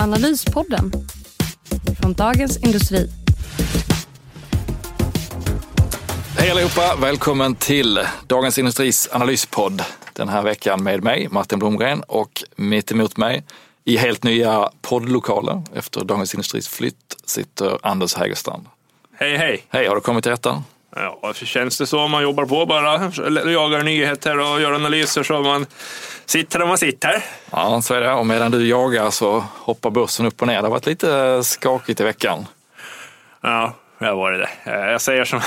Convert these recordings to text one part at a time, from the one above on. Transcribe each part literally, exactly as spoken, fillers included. Analyspodden från Dagens Industri. Hej allihopa, välkommen till Dagens Industris analyspodd den här veckan med mig, Martin Blomgren, och mitt emot mig i helt nya poddlokaler efter Dagens Industris flytt sitter Anders Hägerstrand. Hej, hej. Hej, har du kommit till rätta? Ja, för känns det så, man jobbar på bara, jagar nyheter och gör analyser så man sitter där man sitter. Ja, så är det. Och medan du jagar så hoppar börsen upp och ner. Det har varit lite skakigt i veckan. Ja, det var det. Jag säger som,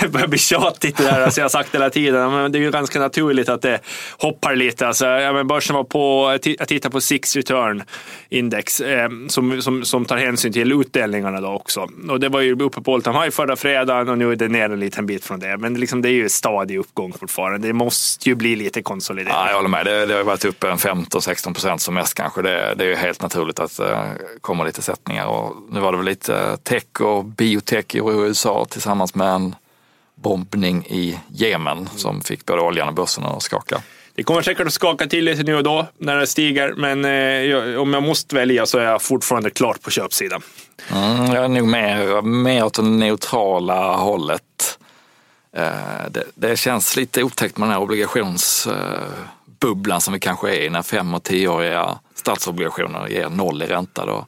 det börjar bli tjatigt det där, alltså jag har sagt hela tiden, men det är ju ganska naturligt att det hoppar lite. Alltså, ja, men börsen var på, jag tittar på Six Return Index eh, som, som, som tar hänsyn till utdelningarna då också. Och det var ju uppe på all-time high förra fredagen och nu är det ner en liten bit från det. Men liksom, det är ju stadig uppgång fortfarande. Det måste ju bli lite konsoliderat. Ja, jag håller med. Det, det har varit upp en femton till sexton procent som mest kanske. Det, det är ju helt naturligt att det eh, kommer lite sättningar. Och nu var det väl lite tech och biotech i U S A tillsammans med en bombning i Jemen som fick både oljan och börsen att skaka. Det kommer säkert att skaka till lite nu och då när det stiger, men eh, om jag måste välja så är jag fortfarande klart på köpsidan. Mm, jag är nog mer, mer åt det neutrala hållet. Eh, det, det känns lite otäckt med den här obligationsbubblan eh, som vi kanske är i när fem- och tioåriga statsobligationer ger noll i ränta. Då,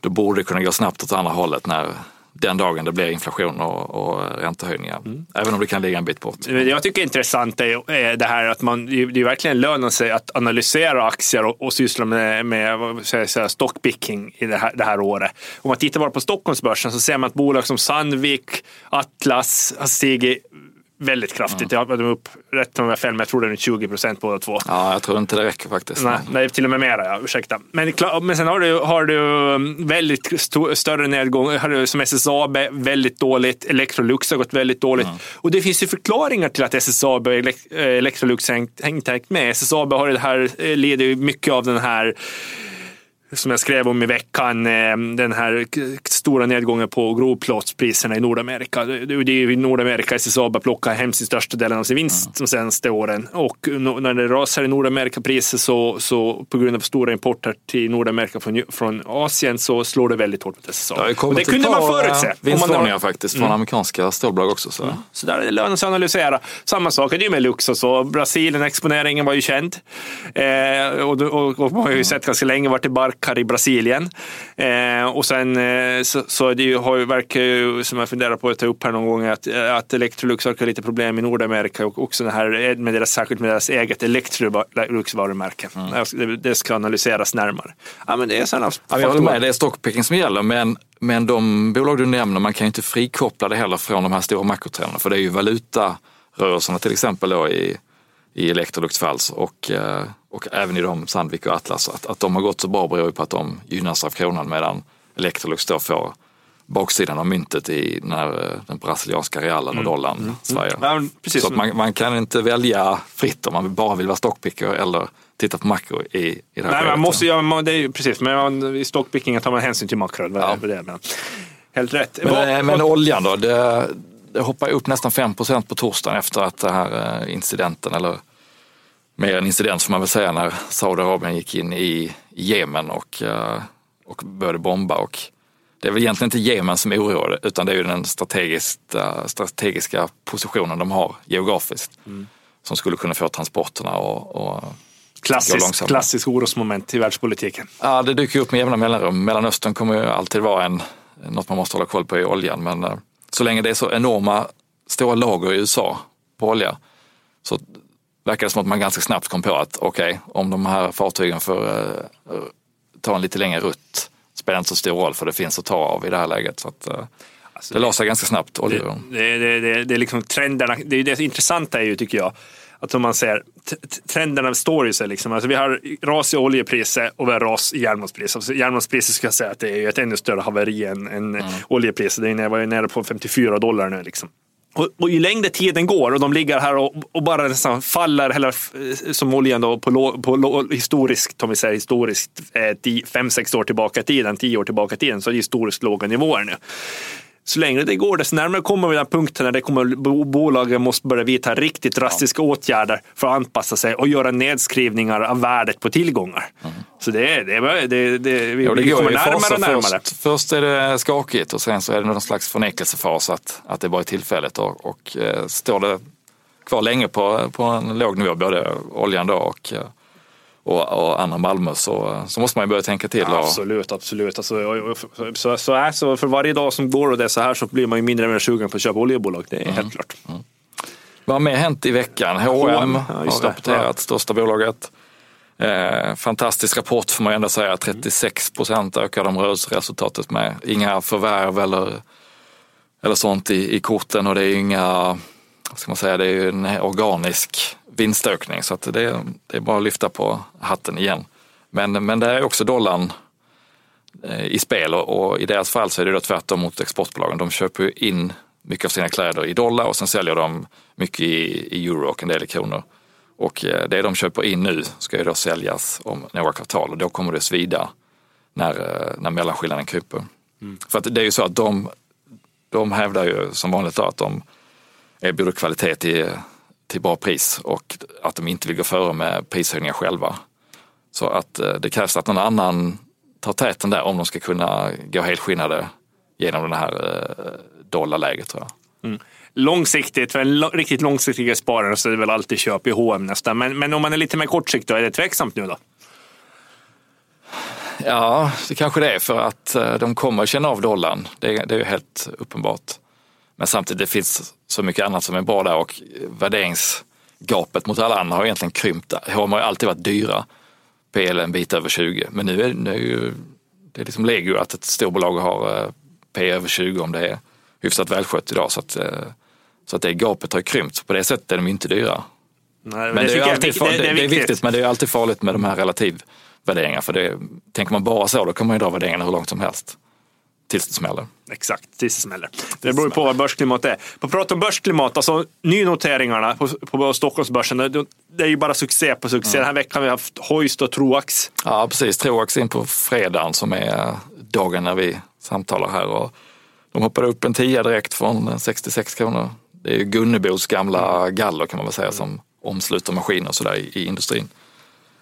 då borde det kunna gå snabbt åt andra hållet när den dagen det blir inflation och, och räntehöjningar. Mm. Även om det kan ligga en bit bort. Jag tycker det är intressant är det här att man, det är verkligen lönar sig att analysera aktier och, och syssla med, med vad ska jag säga, stockpicking i det här, det här året. Om man tittar bara på Stockholmsbörsen så ser man att bolag som Sandvik, Atlas har stigit väldigt kraftigt. Mm. Jag var upp rätt om jag fel, men jag tror det är tjugo procent båda två. Ja, jag tror inte det räcker faktiskt. Nej, nej till och med mera, ja, ursäkta. Men, men sen har du, har du väldigt st- större nedgång, har du, som S S A B väldigt dåligt, Electrolux har gått väldigt dåligt. Mm. Och det finns ju förklaringar till att S S A B och elekt- Electrolux hängt, hängt med. S S A B har det här, leder ju mycket av den här som jag skrev om i veckan, den här stora nedgången på grovplåtspriserna i Nordamerika. Det är ju i Nordamerika S S A B plockar hem sin största delen av sin vinst de senaste åren. Och när det rasar i Nordamerikapriser så, så på grund av stora importer till Nordamerika från, från Asien så slår det väldigt hårt mot S S A B. Det, det kunde man förutse. Vinstvarningar faktiskt från mm. amerikanska stålbolag också. Så, mm. så där är det lönt att analysera. Samma sak är det ju med Lux och så. Brasilien, exponeringen var ju känd. Eh, och, och, och man har ju sett ganska länge vart det bark här i Brasilien. Eh, och sen eh, så, så det har ju verkar ju, som jag funderar på att ta upp här någon gång, att, att Electrolux har lite problem i Nordamerika och också den här, med deras, särskilt med deras eget Electrolux-varumärke. Mm. Det ska analyseras närmare. Ja, men det är sådana... Ja, jag håller med, det är stockpicking som gäller, men, men de bolag du nämner, man kan ju inte frikoppla det heller från de här stora makrotrenderna, för det är ju valutarörelserna till exempel då i i Electrolux fall och, och även i de Sandvik och Atlas. Att, att de har gått så bra beror på att de gynnas av kronan medan Electrolux då får baksidan av myntet i när den brasilianska realen och dollarn mm. Sverige. Mm. Ja, så att man, man kan inte välja fritt om man bara vill vara stockpicker eller titta på makro i, i det här. Nej, man måste, ja, man, det är ju precis, men i stockpickingen tar man hänsyn till makro. Ja. Det, men. Helt rätt. Men, var, men var... oljan då, det... Det hoppar upp nästan fem procent på torsdagen efter att den här incidenten, eller mer en incident får man väl säga, när Saudiarabien gick in i Jemen och, och började bomba. Och det är väl egentligen inte Jemen som oroar, utan det är ju den strategiska, strategiska positionen de har geografiskt mm. som skulle kunna få transporterna och, och klassisk, klassisk orosmoment i världspolitiken. Ja, det dyker upp med jämna mellanrum. Mellanöstern kommer ju alltid vara en, något man måste hålla koll på i oljan, men så länge det är så enorma stora lager i U S A på olja så verkar det som att man ganska snabbt kom på att okej, okay, om de här fartygen får eh, ta en lite längre rutt spelar inte så stor roll för det finns att ta av i det här läget. Så att, eh, alltså, det låser ganska snabbt olja. Det, det, det, det, det är liksom trenderna, det, det intressanta är ju tycker jag att om man ser t- trenderna står ju sig liksom. Alltså vi har ras i oljepriset och vi har ras i järnmalmspriset. Alltså järnmalmspriset ska jag säga att det är ju ett ännu större haveri än, än mm. oljepriset. Det är, var ju nere på femtiofyra dollar nu liksom. Och, och ju längre tiden går och de ligger här och, och bara nästan faller eller, som oljan då på, lo, på lo, historiskt, om vi säger historiskt fem sex år tillbaka i tiden, tio år tillbaka i tiden, så är det historiskt låga nivåer nu. Så längre det går, desto närmare kommer vi den punkten när det kommer, bolagen måste börja vidta riktigt drastiska ja. åtgärder för att anpassa sig och göra nedskrivningar av värdet på tillgångar. Mm. Så det är det, det, det vi, jo, det vi kommer närmare och närmare. Först, först är det skakigt och sen så är det någon slags förnekelsefas att, att det bara är tillfället och, och står det kvar länge på, på en låg nivå, både oljan då och... Och, och andra Malmö, så, så måste man ju börja tänka till. Ja, absolut, absolut. Alltså, så, så, här, så för varje dag som går och det är så här så blir man ju mindre än tjugo på att köpa oljebolag. Det är mm. helt klart. Mm. Vad har mer hänt i veckan? H och M ja, har rapporterat, största bolaget. Eh, fantastisk rapport får man ändå säga. trettiosex procent ökar de rörelseresultatet med. Inga förvärv eller, eller sånt i, i korten och det är inga, vad ska man säga, det är ju en organisk vinstökning, så att det, det är bara att lyfta på hatten igen. Men, men det är också dollarn i spel och, och i deras fall så är det då tvärtom mot exportbolagen. De köper in mycket av sina kläder i dollar och sen säljer de mycket i, i euro och en del i kronor. Och det de köper in nu ska ju då säljas om några kvartal och då kommer det svida när, när mellanskillnaden kryper. Mm. För att det är ju så att de, de hävdar ju som vanligt då att de erbjuder kvalitet i till bra pris och att de inte vill gå före med prishöjningar själva. Så att det krävs att någon annan tar täten där om de ska kunna gå helskinnade genom det här dollarläget, tror jag. Mm. Långsiktigt, för en riktigt långsiktiga sparare så är det väl alltid köp i H och M nästan. Men, men om man är lite mer kortsiktig, är det tveksamt nu då? Ja, det kanske det är för att de kommer känna av dollarn. Det, det är ju helt uppenbart. Men samtidigt, det finns så mycket annat som är bra där och värderingsgapet mot alla andra har egentligen krympt. H och M har ju alltid varit dyra. P L en bit över tjugo. Men nu är, nu är ju, det är liksom legio att ett storbolag har P över tjugo om det är hyfsat välskött idag. Så att, så att det gapet har krympt. På det sättet är de inte dyra. Nej, men, men det, det, är jag, alltid, det, det, är det är viktigt, men det är alltid farligt med de här relativvärderingarna. För det, tänker man bara så, då kan man ju dra värderingarna hur långt som helst. Tills det smäller. Exakt, tills det smäller. Det beror på vad börsklimat är. På prat om börsklimat, alltså nynoteringarna på, på Stockholmsbörsen, det, det är ju bara succé på succé. Mm. Den här veckan har vi haft Hoist och Troax. Ja, precis. Troax in på fredagen som är dagen när vi samtalar här. Och de hoppade upp en tia direkt från sextiosex kronor. Det är ju Gunnebos gamla galler kan man väl säga som omsluter maskiner och sådär i, i industrin.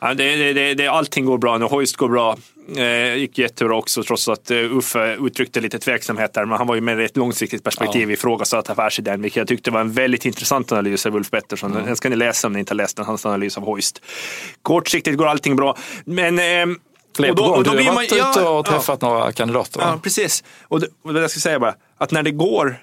Ja, det, det, det, allting går bra nu. Hoist går bra. Eh, gick jättebra också trots att Uffe uttryckte lite tveksamhet där, men han var ju med ett långsiktigt perspektiv ja. i fråga så att affärsidén, vilket jag tyckte var en väldigt intressant analys av Ulf Pettersson. Mm. Den ska ni läsa om ni inte läst den, hans analys av Hoist. Kortsiktigt går allting bra, men eh, och då, och då blir man, du har varit ute och träffat ja, några kandidater. Ja, precis. Och det, och det jag ska säga bara, att när det går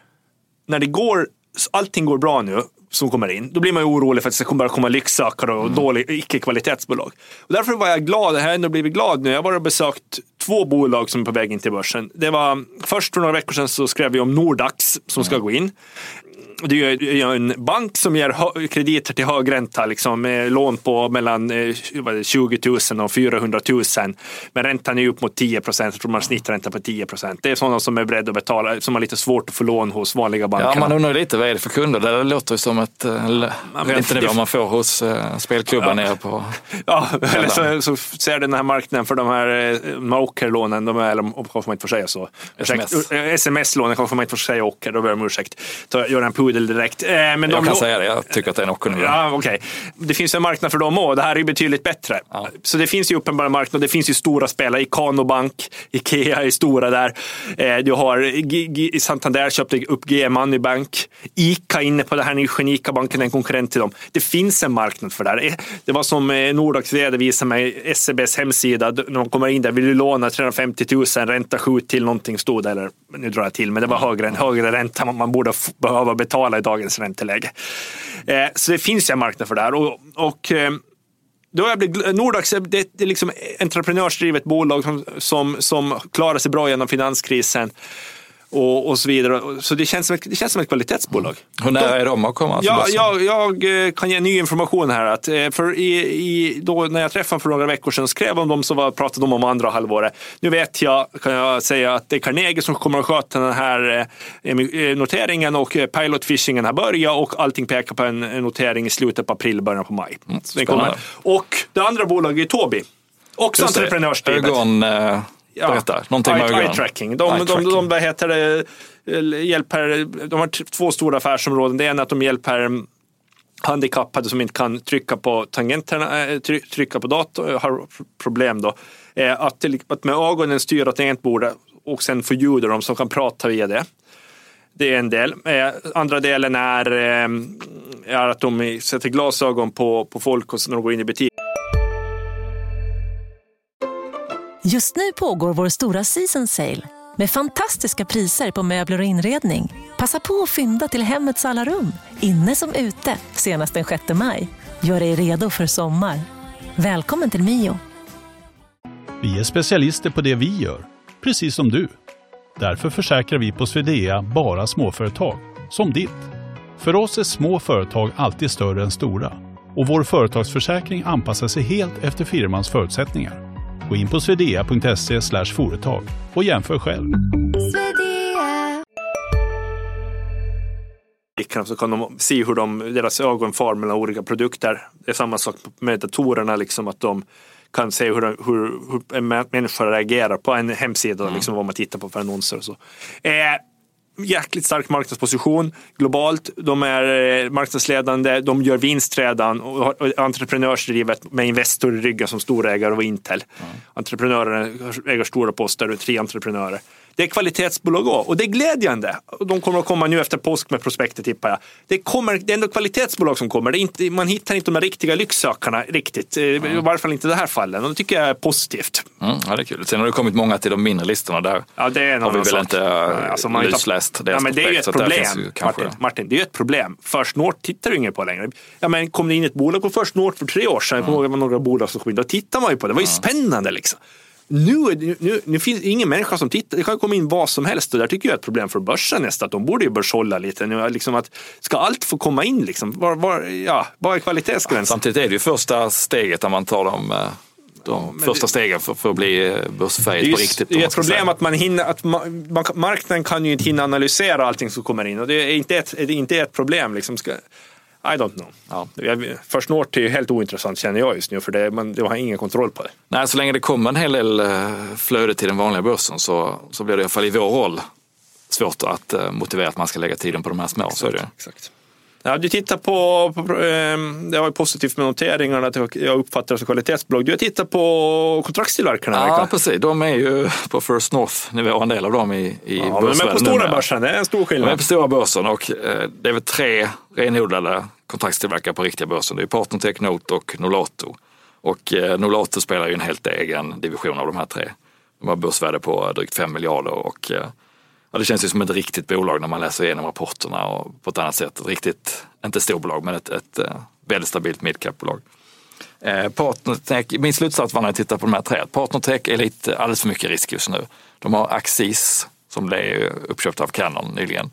när det går, allting går bra nu som kommer in, då blir man ju orolig för att det ska bara komma lycksökare och mm. dåliga icke-kvalitetsbolag. Och därför var jag glad, jag har ändå blivit glad nu. Jag har besökt två bolag som är på väg in till börsen. Det var, först för några veckor sedan så skrev vi om Nordax som ska mm. gå in. Det är en bank som ger krediter till hög ränta, liksom, med lån på mellan tjugo tusen och fyrahundra tusen. Men räntan är upp mot tio procent, jag tror man snittränta på tio procent. Det är sådana som är beredda att betala, som har lite svårt att få lån hos vanliga banker. Ja, man undrar lite, vad är det för kunder? Det låter ju som ett räntenivå man får hos spelklubbar ja. nere på... Ja, eller så, så ser den här marknaden för de här maokerlånen, de är, eller kanske man inte får säga så. S M S. S M S-lånen kanske man inte får säga åker, då börjar man ursäkt. Gör en pudel direkt. Men de jag kan lå- säga det, jag tycker att det är en åkerning. Ja, okay. Det finns en marknad för dem och det här är ju betydligt bättre. Ja. Så det finns ju uppenbara marknader, det finns ju stora spelare, i Canon Bank, Ikea är stora där. Du har G- G- Santander köpte upp G M Money Bank, Ica inne på det här, Genika-banken är en konkurrent till dem. Det finns en marknad för det här. Det var som Nordax V D visade mig, S C B:s hemsida, när de kommer in där, vill du låna trehundrafemtio tusen, ränta sju till någonting stod, eller nu drar jag till, men det var högre, högre ränta man borde f- behöva betala i dagens ränteläge. Eh, så det finns en marknad för det här. Och, och eh, då jag blir, Nordax det är, det är liksom entreprenörsdrivet bolag som, som, som klarar sig bra genom finanskrisen. och, och så vidare. Så det känns som ett, det känns som ett kvalitetsbolag. Hur nära är de att komma? Ja, jag, jag kan ge ny information här. Att för i, i, då, när jag träffade för några veckor sedan skrev om dem, så var, pratade de om andra halvåret. Nu vet jag, kan jag säga, att det är Carnegie som kommer att sköta den här noteringen, och pilotfishingen har börjat och allting pekar på en notering i slutet på april, början på maj. Mm, så den kommer. Och det andra bolaget är Tobii. Också entreprenörsdrivet. Ögon... Eh... Ja, eye-tracking. De, eye de, de, de heter det, hjälper, de har två stora affärsområden. Det ena är att de hjälper handikappade som inte kan trycka på tangenterna, trycka på dator, har problem då. Att, att med ögonen styra tangentbordet och sen få ljud av dem som kan prata via det. Det är en del. Andra delen är, är att de sätter glasögon på, på folk när de går in i butik. Just nu pågår vår stora season sale med fantastiska priser på möbler och inredning. Passa på att fynda till hemmets alla rum, inne som ute, senast den sjätte maj. Gör dig redo för sommar. Välkommen till Mio. Vi är specialister på det vi gör, precis som du. Därför försäkrar vi på Svedea bara småföretag, som ditt. För oss är små företag alltid större än stora, och vår företagsförsäkring anpassar sig helt efter firmans förutsättningar. Gå in på svedea.se slash företag och jämför själv. Så kan de se hur de, deras ögon far mellan olika produkter. Det är samma sak med datorerna, liksom, att de kan se hur, hur, hur en människa reagerar på en hemsida, mm. liksom, vad man tittar på för annonser och så. Eh, jäkligt stark marknadsposition globalt. De är marknadsledande, de gör vinst redan, och har entreprenörsdrivet med Investor i ryggen som storägare och Intel. Mm. Entreprenörer äger stora poster och tre entreprenörer. Det är kvalitetsbolag också, och det är glädjande. De kommer att komma nu efter påsk med prospektet, tippar jag. Det, kommer, det är ändå kvalitetsbolag som kommer. Det är inte, man hittar inte de riktiga lycksökarna riktigt. Mm. I varje fall inte i det här fallet. Och det tycker jag är positivt. Mm, ja, det är kul. Sen har det kommit många till de mindre listorna där. Ja, det är en annan sak. Har vi väl inte äh, alltså, man lysläst deras, ja, men det är ju ett problem, ju, Martin, Martin, det är ju ett problem. Först North tittar ju ingen på längre. Ja, men kom det in ett bolag på Först North för tre år sedan. Mm. På några bolag som kom in, då tittar man ju på det. Det var ju spännande, liksom. Nu, nu, nu finns ingen människa som tittar. Det kan komma in vad som helst. Det där tycker jag är ett problem för börsen nästan. Att de borde ju börshålla lite. Nu, liksom, att, ska allt få komma in? Liksom? Var, var, ja, var är kvalitetsgränsen? Ja, samtidigt är det ju första steget när man tar dem... De första stegen för, för att bli börsfärdigt på riktigt. Det är ett problem att, man hinner, att man, marknaden kan ju inte hinna analysera allting som kommer in. Och det är inte ett, det är inte ett problem, liksom. Ska, I don't know. Ja. Först North är ju helt ointressant, känner jag just nu, för det, man, det har ingen kontroll på det. Nej, så länge det kommer en hel del flöde till den vanliga börsen så, så blir det i alla fall i vår roll svårt att motivera att man ska lägga tiden på de här små. Exakt, så är det. Exakt. Ja, du tittar på, på det var ju positivt med noteringarna, att jag uppfattar det som kvalitetsbolag. Du har tittat på kontraktstillverkarna. Ja, precis. De är ju på First North, nu är en del av dem i, i ja, börsen. Men på stora numera. Börsen, det är en stor skillnad. Men på stora börsen, och eh, det är väl tre renodlade kontraktstillverkare på riktiga börsen. Det är Partnertech, Note och Nolato. Och eh, Nolato spelar ju en helt egen division av de här tre. De har börsvärde på drygt fem miljarder, och... Eh, Ja, det känns ju som ett riktigt bolag när man läser igenom rapporterna, och på ett annat sätt. Ett riktigt, inte storbolag, men ett, ett väldigt stabilt midcap-bolag. Eh, Partnertech, min slutsats var när jag tittade på de här tre. Partnertech är lite, alldeles för mycket risk just nu. De har Axis, som blev uppköpt av Canon nyligen.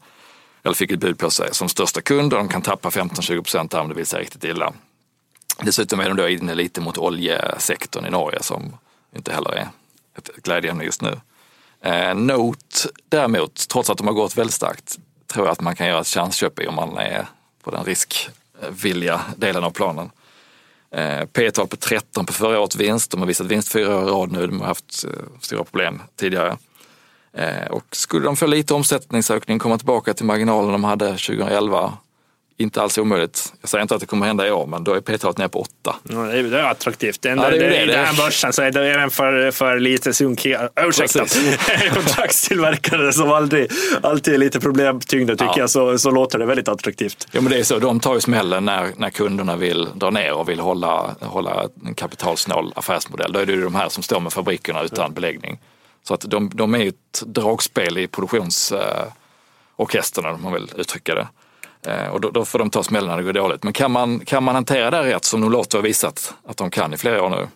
Eller fick ett bud på sig som största kund, och de kan tappa femton till tjugo procent om det vill säga riktigt illa. Dessutom är de då inne lite mot oljesektorn i Norge, som inte heller är ett glädjeämne just nu. Note däremot, trots att de har gått väldigt starkt, tror jag att man kan göra ett chansköp i om man är på den riskvilliga delen av planen. P-tal på tretton på förra årets vinst. De har visat vinst fyra år i rad nu. De har haft stora problem tidigare. Och skulle de få lite omsättningsökning, komma tillbaka till marginalen de hade tjugoelva, inte alls omöjligt. Jag säger inte att det kommer hända i år, men då är P-talet ner på åtta. Ja, det är attraktivt. Den, ja, det är det. I den här börsen så är det även för, för lite sunkig... Ursäkta. Kontraktstillverkare som aldrig, alltid är lite problemtyngda, tycker ja. jag, så, så låter det väldigt attraktivt. Ja, men det är så. De tar ju smällen när, när kunderna vill dra ner och vill hålla, hålla en kapitalsnål affärsmodell. Då är det ju de här som står med fabrikerna utan ja. beläggning. Så att de, de är ju ett dragspel i produktionsorkesterna, om man vill uttrycka det. Och då, då får de ta smällen när det går dåligt. Men kan man, kan man hantera det rätt, som Nolato har visat att de kan i flera år nu,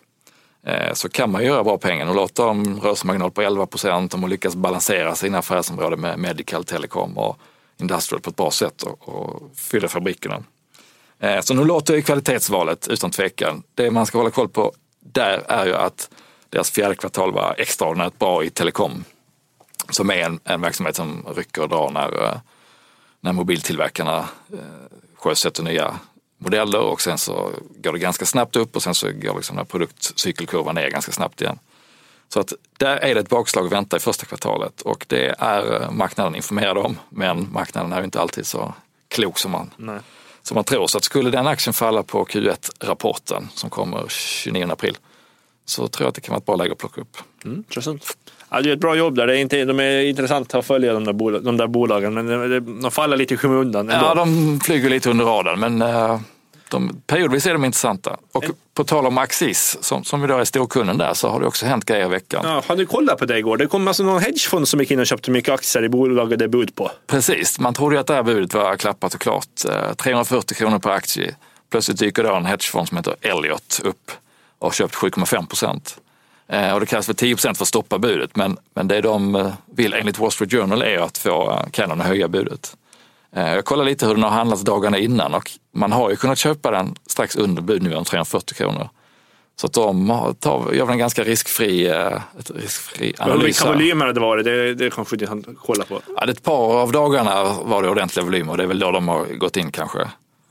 så kan man göra bra pengar. Och låta dem rörelsemarginal på elva procent om man lyckas balansera sina affärsområden med medical, telekom och industrial på ett bra sätt och, och fylla fabrikerna. Så nu låter ju kvalitetsvalet utan tvekan. Det man ska hålla koll på där är ju att deras fjärde kvartal var extraordinärt bra i telekom, som är en, en verksamhet som rycker och drar när, när mobiltillverkarna eh, sjösätter nya modeller, och sen så går det ganska snabbt upp och sen så går liksom den här produktcykelkurvan ner ganska snabbt igen. Så att där är det ett bakslag att vänta i första kvartalet, och det är marknaden informerad om, men marknaden är ju inte alltid så klok som man, Nej. som man tror. Så att skulle den aktien falla på Q ett-rapporten som kommer tjugonionde april, så tror jag att det kan vara ett bra läge att plocka upp. Mm, intressant. Ja, det är ett bra jobb där. Det är inte, de är intressanta att följa de där, bol- de där bolagen, men de, de faller lite i skymundan. Ja, de flyger lite under radarn, men de, periodvis är de intressanta. Och en... på tal om Axis, som, som idag är storkunden där, så har det också hänt grejer i veckan. Ja, har du kollat på det igår? Det kom alltså någon hedgefond som gick in och köpte mycket aktier i bolaget det bud på. Precis, man trodde ju att det här budet var klappat och klart. trehundrafyrtio kronor per aktie. Plötsligt dyker då en hedgefond som heter Elliot upp och köpt sju komma fem procent. Och det krävs för tio procent för att stoppa budet, men, men det de vill enligt Wall Street Journal är att få Canon att höja budet. Jag kollar lite hur den har handlats dagarna innan, och man har ju kunnat köpa den strax under budnivån trehundrafyrtio kronor. Så att de tar, gör en ganska riskfri, ett riskfri analys. Vilka volymer det var, det, det kanske du kan kolla på. Ja, det ett par av dagarna var det ordentliga volymer, och det är väl då de har gått in kanske.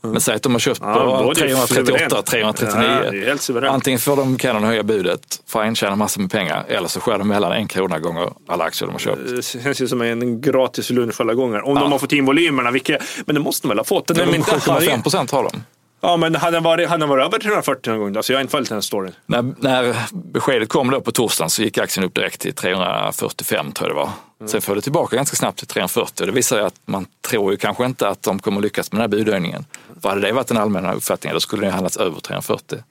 Men säg att de har köpt på ja, trehundratrettioåtta trehundratrettionio. Ja, antingen får de Canon höja budet, fine, tjänar massor med pengar, eller så skär de mellan en krona gånger alla aktier de har köpt. Det känns ju som en gratis lunch alla gånger. Om ja. de har fått in volymerna, vilka, men det måste de väl ha fått. Det de inte sju komma fem procent har de. Ja, men hade han varit, hade han varit över trehundrafyrtio gånger, så jag har inte följt den storyn. När, när beskedet kom då på torsdagen så gick aktien upp direkt till trehundrafyrtiofem, tror jag det var. Mm. Sen föll det tillbaka ganska snabbt till trehundrafyrtio. Det visar ju att man tror ju kanske inte att de kommer lyckas med den här budhöjningen. För hade det varit den allmänna uppfattningen, då skulle det handlats över trehundrafyrtio.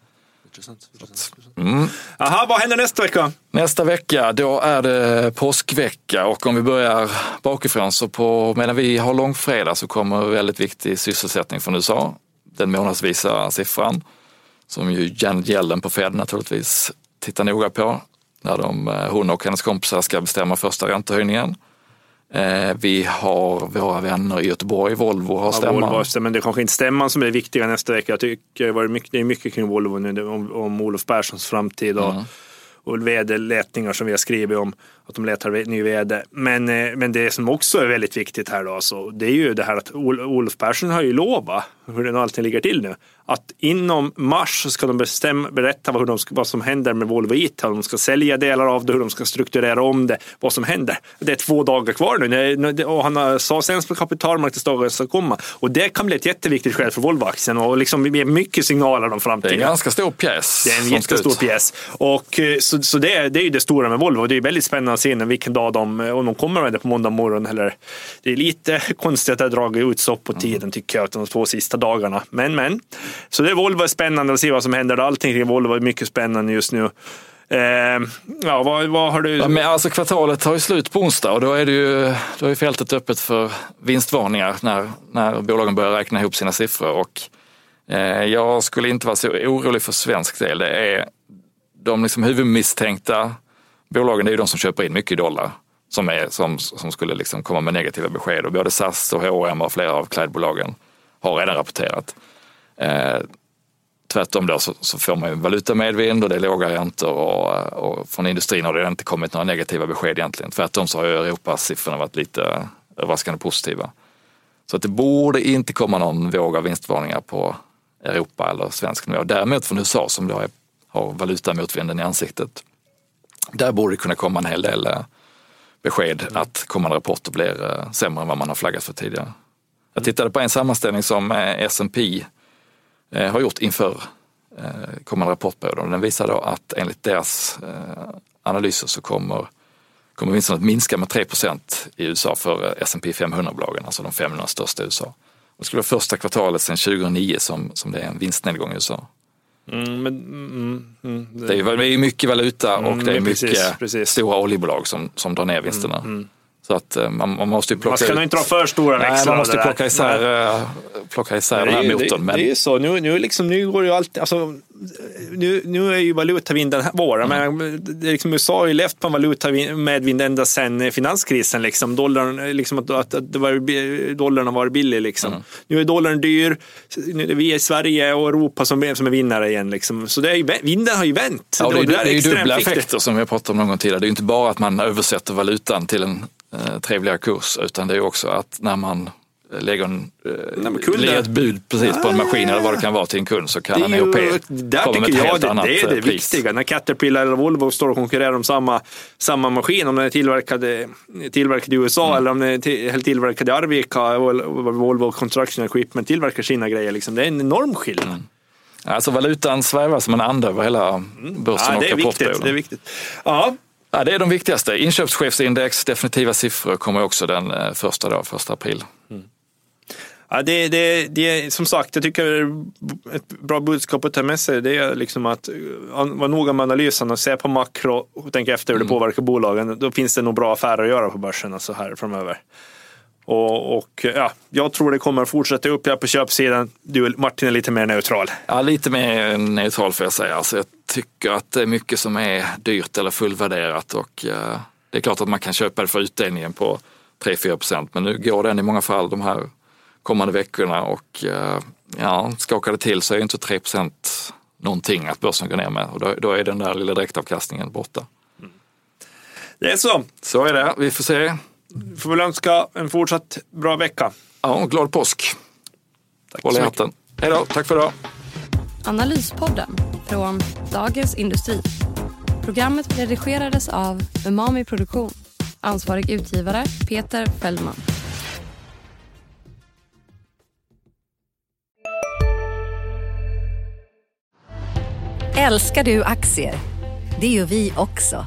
Intressant. intressant, intressant. Mm. Aha, vad händer nästa vecka? Nästa vecka, då är det påskvecka, och om vi börjar bakifrån så på, medan vi har långfredag så kommer väldigt viktig sysselsättning från U S A. Den månadsvisa siffran som ju gällen på Fed naturligtvis tittar noga på när de, hon och hennes kompisar ska bestämma första räntehöjningen. Eh, vi har våra vänner i Göteborg, Volvo har stämman. Ja, men det kanske inte stämman som är viktiga nästa vecka. Jag tycker mycket, det är mycket kring Volvo nu, om, om Olof Perssons framtid och, mm. och vd-letningar som vi har skrivit om, att de letar ny vd. Men, men det som också är väldigt viktigt här då, så det är ju det här att Olof Persson har ju lovat, hur den allting ligger till nu, att inom mars ska de bestämma, berätta vad, hur de ska, vad som händer med Volvo I T, om de ska sälja delar av det, hur de ska strukturera om det, vad som händer. Det är två dagar kvar nu, och han sa sen på kapitalmarknadsdagen ska komma, och det kan bli ett jätteviktigt skäl för Volvo-aktien, och liksom vi är mycket signaler om framtiden. Det är en ganska stor pjäs. Det är en jättestor pjäs, och så, så det, det är ju det stora med Volvo, det är väldigt spännande innan vilken dag de, om de kommer med det på måndag morgon eller, det är lite konstigt att det drager ut så på tiden tycker jag, de två sista dagarna, men men så det är Volvo är spännande att se vad som händer, allting kring Volvo är mycket spännande just nu. eh, ja vad, vad har du ja, men alltså kvartalet tar ju slut på onsdag, och då är det ju, då är fältet öppet för vinstvarningar när, när bolagen börjar räkna ihop sina siffror, och eh, jag skulle inte vara så orolig för svensk del. Det är de liksom huvudmisstänkta bolagen, det är ju de som köper in mycket dollar som, är, som, som skulle liksom komma med negativa besked, och både S A S och H och M och flera av klädbolagen har redan rapporterat. Eh, tvärtom då så, så får man ju valutamedvind, och det är låga räntor, och, och från industrin har det inte kommit några negativa besked egentligen. Tvärtom så har ju Europas siffrorna varit lite överraskande positiva. Så att det borde inte komma någon våg av vinstvarningar på Europa eller svensk nivå. Däremot från U S A som då är, har valutamotvinden i ansiktet. Där borde det kunna komma en hel del besked att kommande rapporter blir sämre än vad man har flaggat för tidigare. Jag tittade på en sammanställning som S and P har gjort inför kommande rapportperioden. Den visar då att enligt deras analyser så kommer, kommer vinsten att minska med tre procent i U S A för S and P femhundra-bolagen, alltså de femhundra största i U S A. Det skulle vara första kvartalet sedan tjugohundranio som, som det är en vinstnedgång i U S A. Mm, men, mm, mm, det, det är ju mycket valuta och det är mycket precis, precis. stora oljebolag som, som drar ner vinsterna. Mm, mm. Så att man, man måste ju plocka... Man ska nog inte ha för stora växlar. Nej, man måste plocka isär, plocka isär den här motorn. Det, men... det är ju så. Nu, nu, liksom, nu går ju allt... Alltså, nu, nu är ju valutavinden den här våren. Mm. Men det är liksom, U S A har ju levt på en valutavind ända sedan finanskrisen. Liksom. Dollarn, liksom, att, att, att det var, dollarn har varit billig. Liksom. Mm. Nu är dollarn dyr. Nu är vi i Sverige och Europa som, som är vinnare igen. Liksom. Så det är ju, vinden har ju vänt. Ja, det, det, det är ju dubbla effekter som vi har pratat om någon gång tidigare. Det är ju inte bara att man översätter valutan till en trevligare kurs, utan det är också att när man lägger, en, Nej, lägger ett bud precis ah, på en maskin eller vad det kan vara till en kund, så kan en europé komma med ett jag, helt det, annat pris. Det är det pris. Viktiga. När Caterpillar eller Volvo står och konkurrerar om samma, samma maskin, om den är tillverkad, tillverkad i U S A mm. eller om den är till, tillverkad i Arvika, Volvo Construction Equipment tillverkar sina grejer. Liksom. Det är en enorm skillnad. Mm. Alltså valutan svävar som en ande över hela börsen och rapportperioden. Det är viktigt. Ja. Ja, det är de viktigaste. Inköpschefsindex, definitiva siffror kommer också den första dag, första april. Mm. Ja, det, det, det, som sagt, jag tycker ett bra budskap att ta med sig, det är liksom att vara noga med analysen och se på makro och tänka efter hur det mm. påverkar bolagen. Då finns det nog bra affärer att göra på börsen alltså här framöver. Och, och ja, jag tror det kommer fortsätta upp här på köpsidan. Du, Martin, är lite mer neutral. Ja, lite mer neutral får jag säga. Alltså, jag tycker att det är mycket som är dyrt eller fullvärderat, och eh, det är klart att man kan köpa det för utdelningen på tre till fyra procent, men nu går den i många fall de här kommande veckorna, och eh, ja, skakar det till så är ju inte tre procent någonting att börsen går ner med, och då, då är den där lilla direktavkastningen borta. Mm. Det är så. Så är det, vi får se. Får väl önska en fortsatt bra vecka. Ja, glad påsk. Tack Håll så mycket. Hej då, tack för idag. Analyspodden från Dagens Industri. Programmet redigerades av Umami Produktion. Ansvarig utgivare Peter Fällman. Älskar du aktier? Det gör vi också.